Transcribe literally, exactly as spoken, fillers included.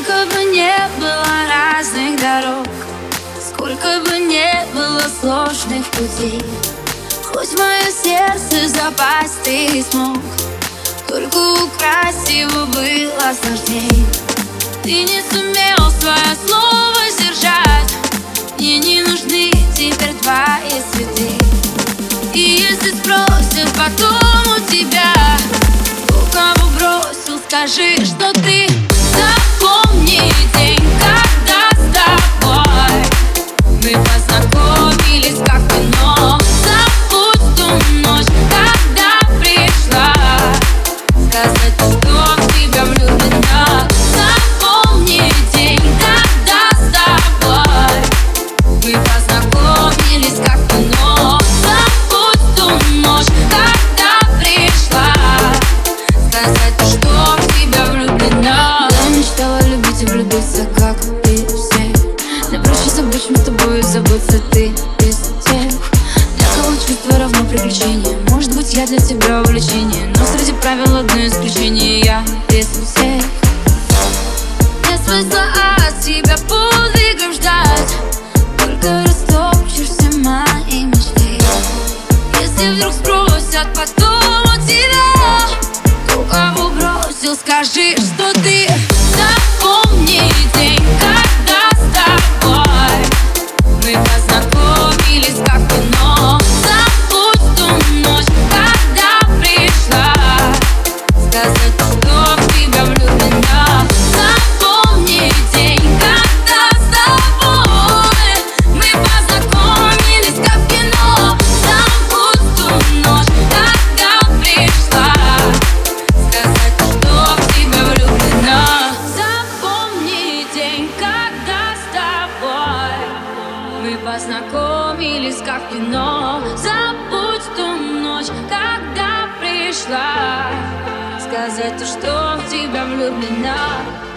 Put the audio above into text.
Сколько бы не было разных дорог, сколько бы не было сложных путей, хоть мое сердце запасть ты смог, только украсть его было сложней. Ты не сумел свое слово сдержать, мне не нужны теперь твои цветы. И если спросят потом у тебя, у кого бросил, скажи, что ты. Запомни день, когда с тобой мы познакомились как вином. Забудь ту ночь, когда пришла сказать, что в тебя влюблена. Запомни день, когда с тобой мы познакомились как вином. Забудь ту ночь, когда пришла сказать, что в тебя влюблена. Влюбиться, как и все, напрочь обычно с тобой забыться, ты без тех. Для кого чувство равно приключение, может быть, я для тебя увлечение, но среди правил одно исключение, я без всех. Нет смысла от тебя подвигов ждать, только растопчешь все мои мечты. Если вдруг спросят потом у тебя, у кого бросил, скажи, что ты. Запомни день, когда с тобой мы познакомились как вино. Забудь ту ночь, когда пришла сказать, что в тебя влюблена. Запомни день, когда с тобой мы познакомились как вино. Забудь ту ночь, когда пришла сказать, что в тебя влюблена. Мы познакомились как вино. Забудь ту ночь, когда пришла сказать то, что в тебя влюблена.